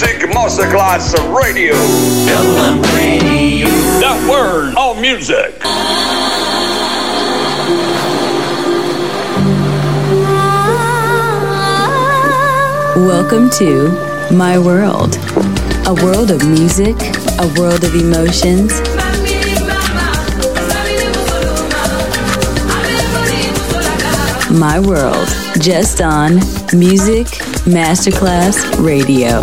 Music Masterclass Radio. The World of Music. Welcome to My World. A world of music, a world of emotions, My World, just on Music Masterclass Radio.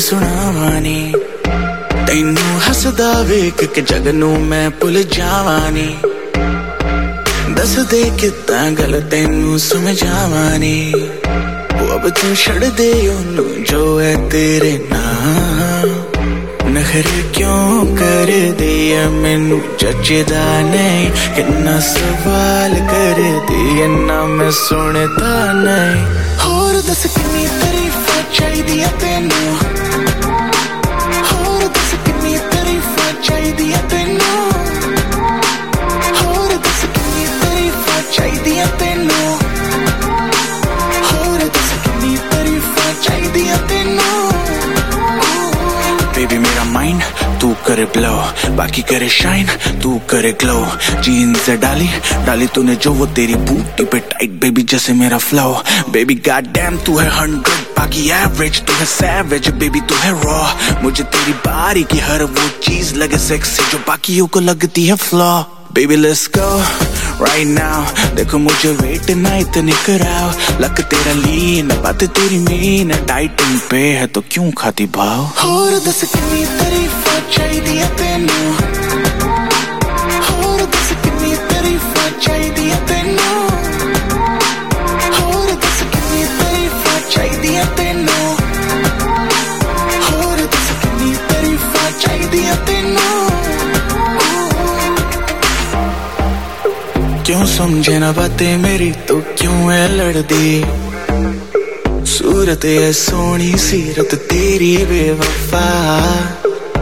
सुनावानी तैनू हसदा वेख के जगनू मैं भुल जावानी दस दे कितना गल तैनू समझावानी वो अब तू छड़ दे ओनू जो है तेरे नाम न नखर क्यों कर दिया मैनू जचदा नहीं कितना सवाल कर दिया ना मैं सुनता नहीं होर दस कितनी तारीफ चाहिदी है तेनू होर दस कितनी तारीफ चाहिदी है तेनू होर दस कितनी तारीफ चाहिदी है तेनू होर दस कितनी तारीफ चाहिदी है तेनू Baby mera mind tu kare blow baki kare shine tu kare glow jeans dali dali tune jo wo teri booty pe tight baby jaise mera flow baby goddamn tu hai 100 baki average tu hai savage baby tu hai raw mujhe teri body ki har wo cheez lage sexy jo bakiyon ko lagti hai flaw baby let's go right now dekho mujhe wait na itni karao lag tera lean baat teri mean diet pe hai to kyun khati bhao aur das kitni tareef chahidi hai tenu aur das kitni tareef chahidi hai tenu aur das kitni tareef chahidi hai tenu aur das kitni tareef chahidi hai tenu क्यों समझे ना बातें मेरी तो क्यों है लड़दी सूरत है सोनी सीरत तेरी बेवफा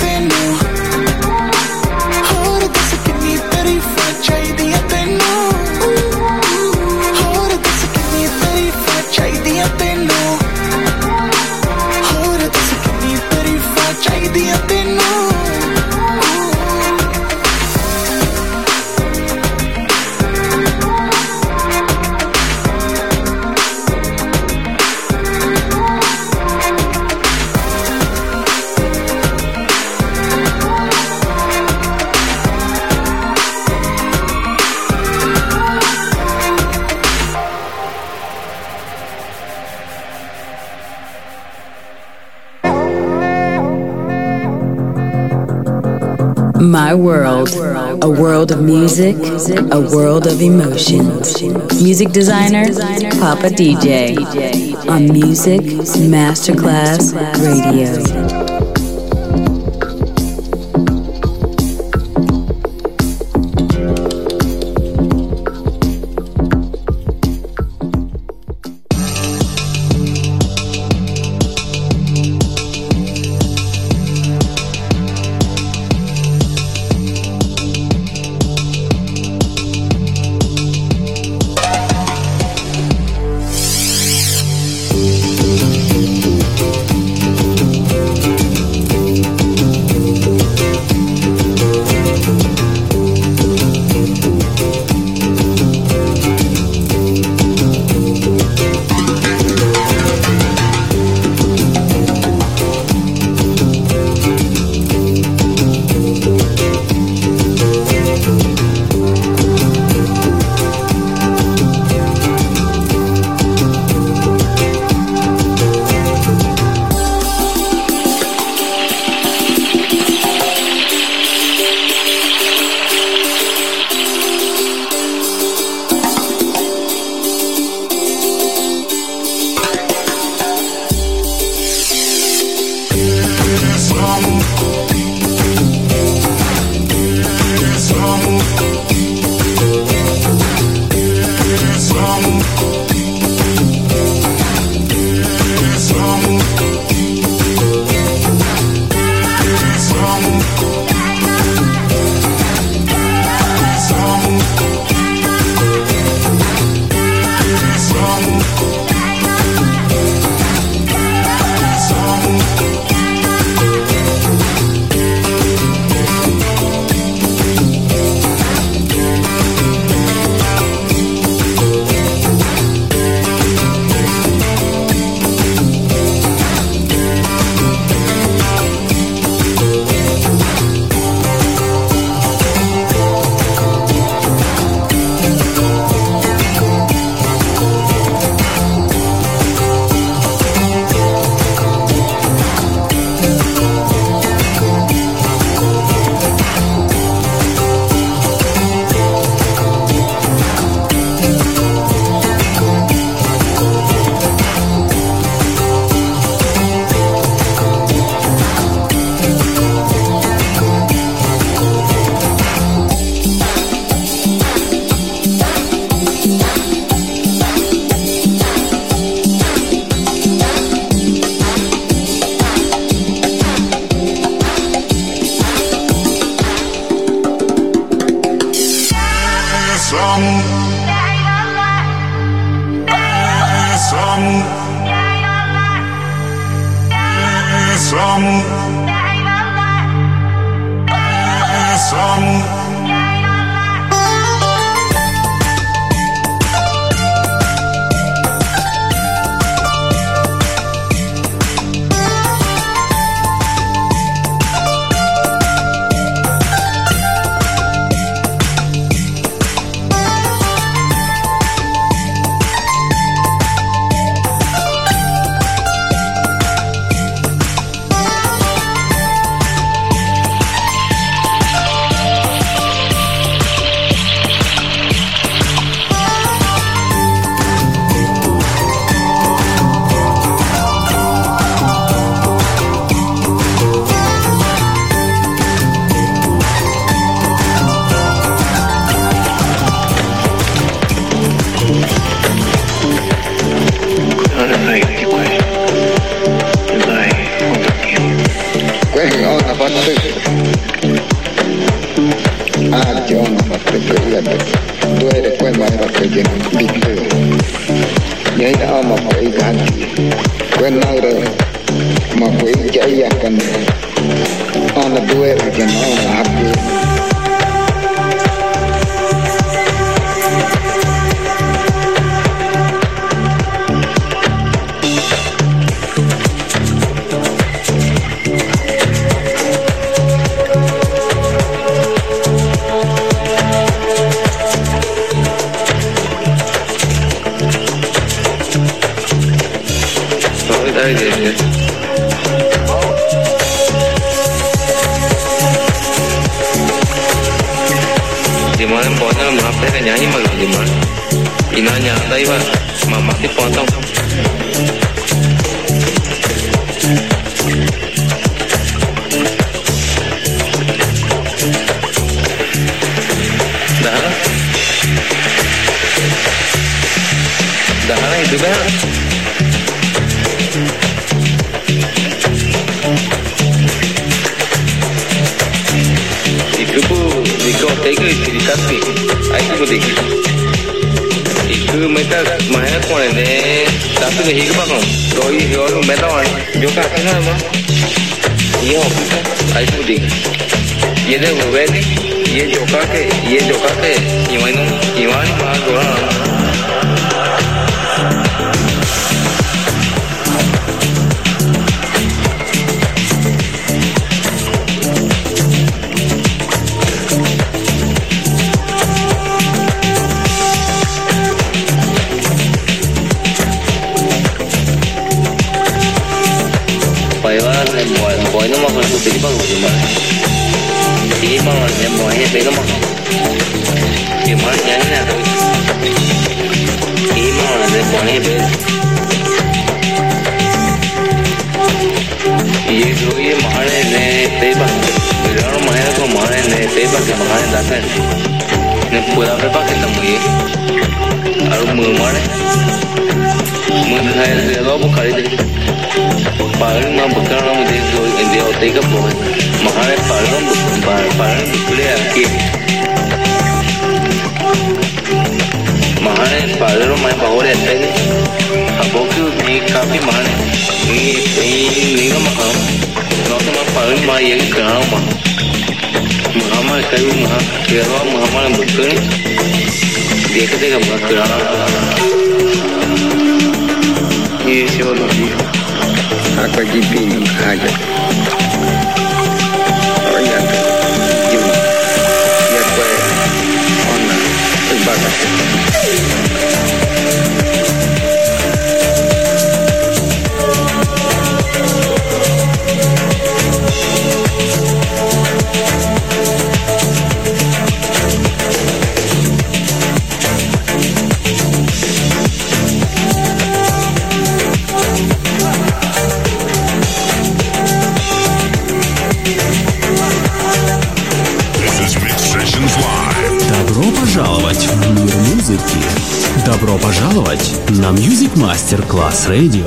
तेनू होर दस कितनी तारीफ चाहिदी है तेनू होर दस कितनी तारीफ चाहिदी है तेनू होर दस कितनी तारीफ चाहिदी है तेनू My world, a world of music, a world of emotions. Music designer, Papa DJ, on Music Masterclass Radio. На Music Masterclass Radio.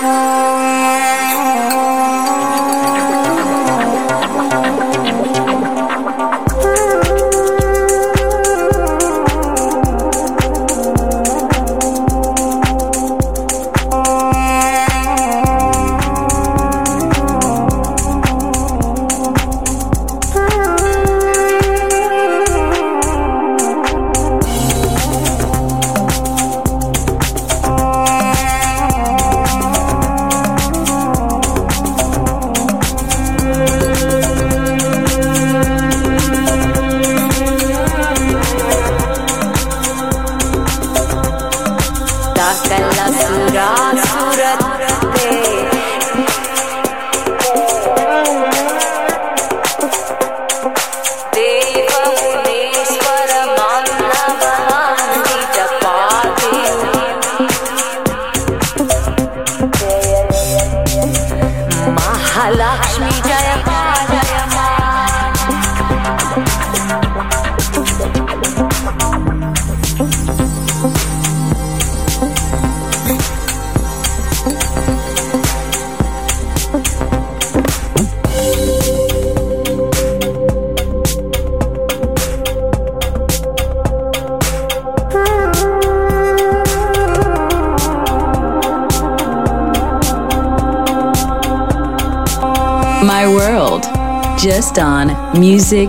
My World, just on Music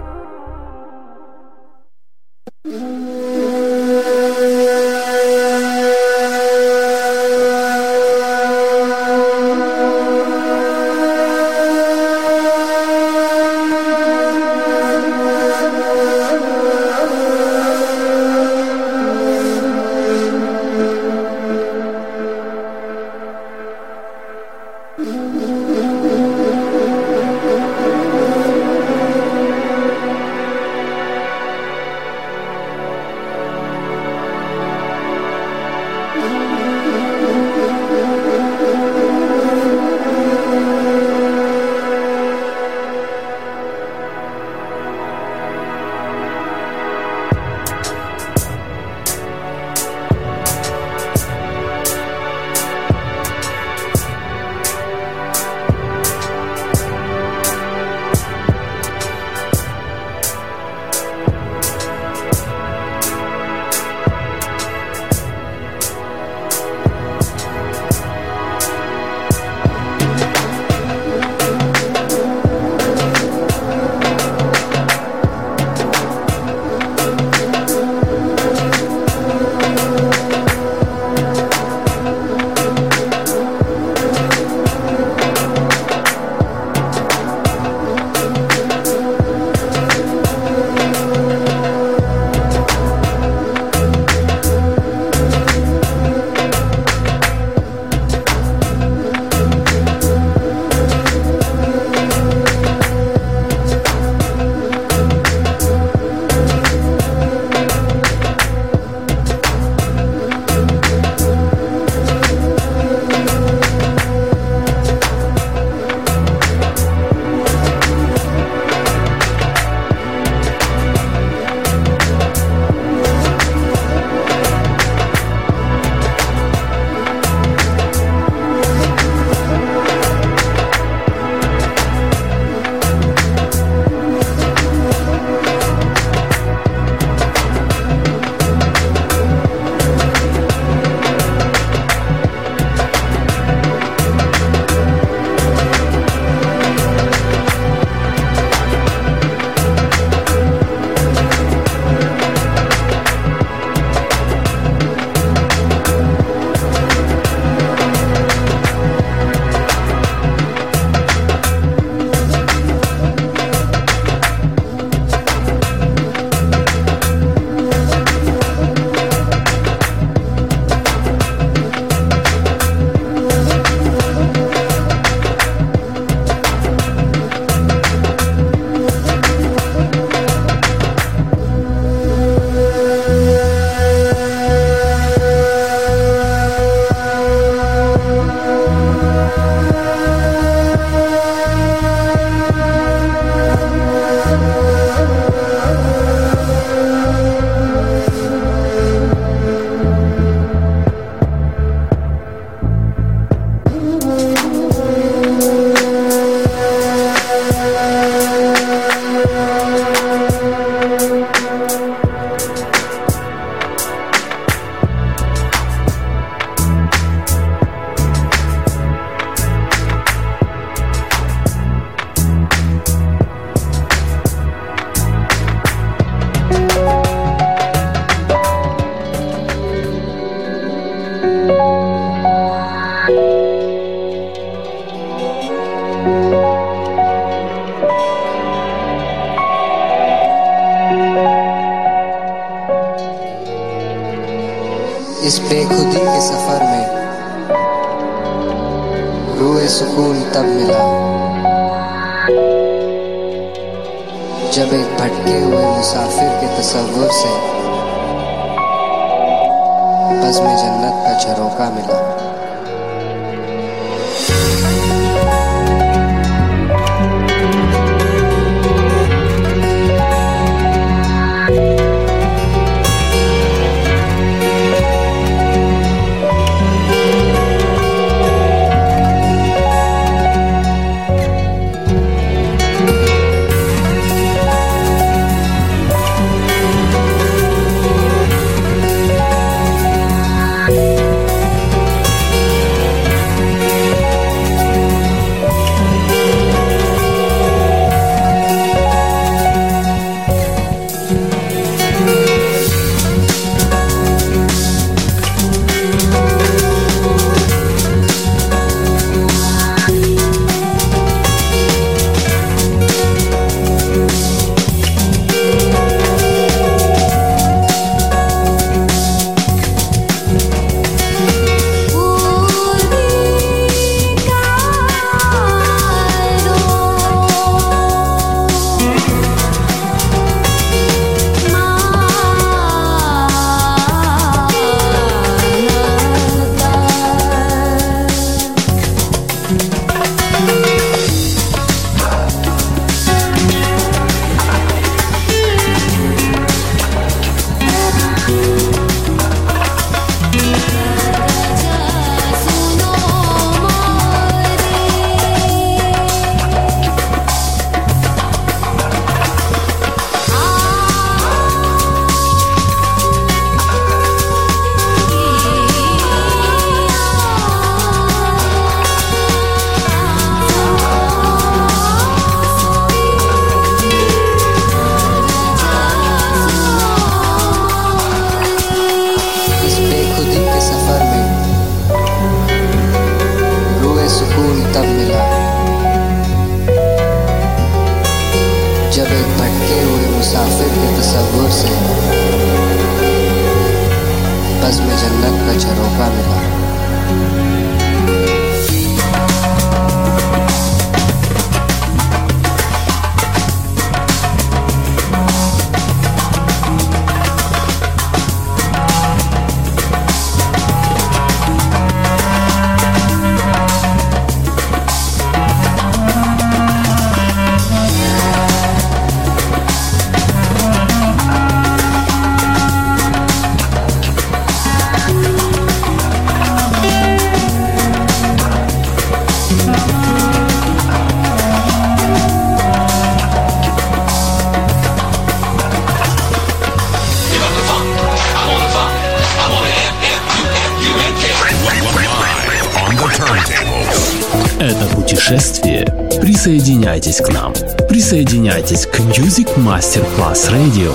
इस बेखुदी के सफर में रूहे सुकून तब मिला जब एक भटके हुए मुसाफिर के तसव्वुर से बस में जन्नत का झरोका मिला। Присоединяйтесь к нам. Присоединяйтесь к Music Masterclass Radio.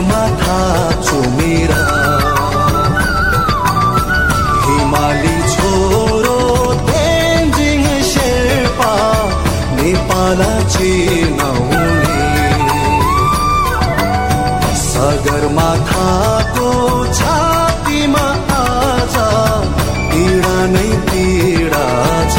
कर्मा था जो मेरा हिमाली छोरो तेंजिंग शेर्पा नेपालाची नौनी सगरमा था तो छातीमा आजा पीडा नै पीडा छ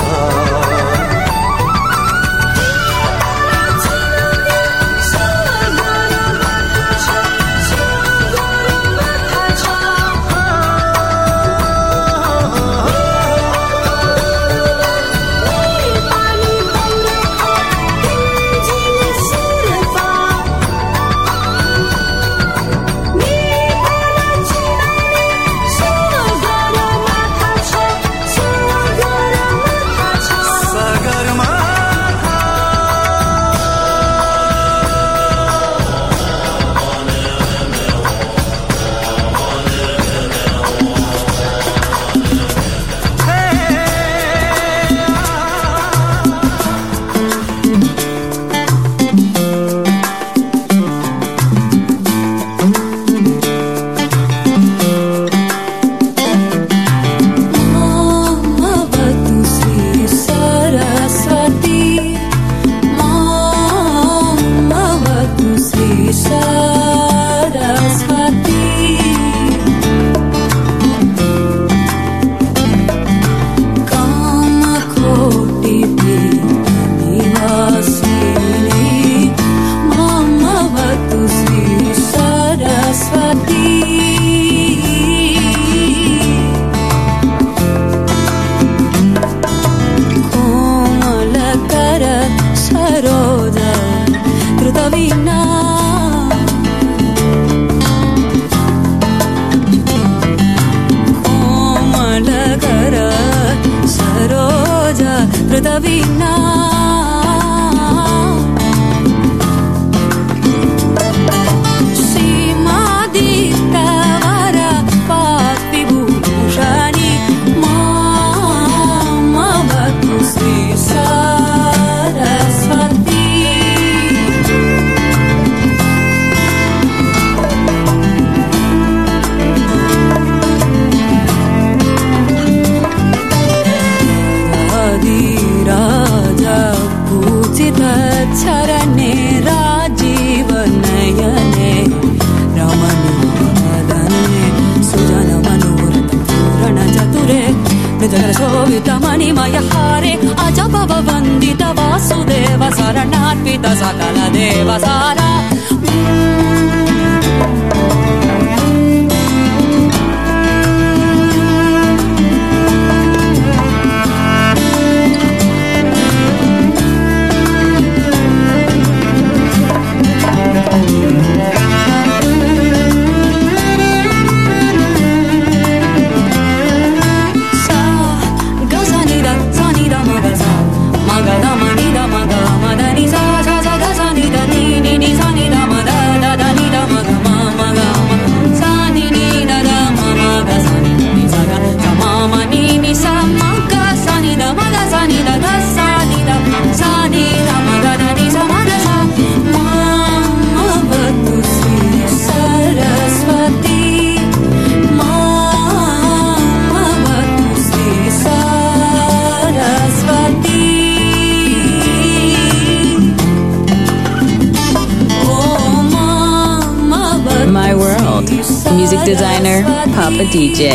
music designer, Papa DJ.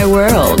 My World,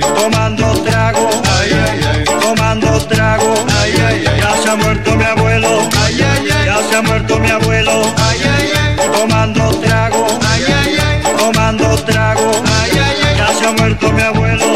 Tomando trago, ay, ay, ay. Ya se ha muerto mi abuelo.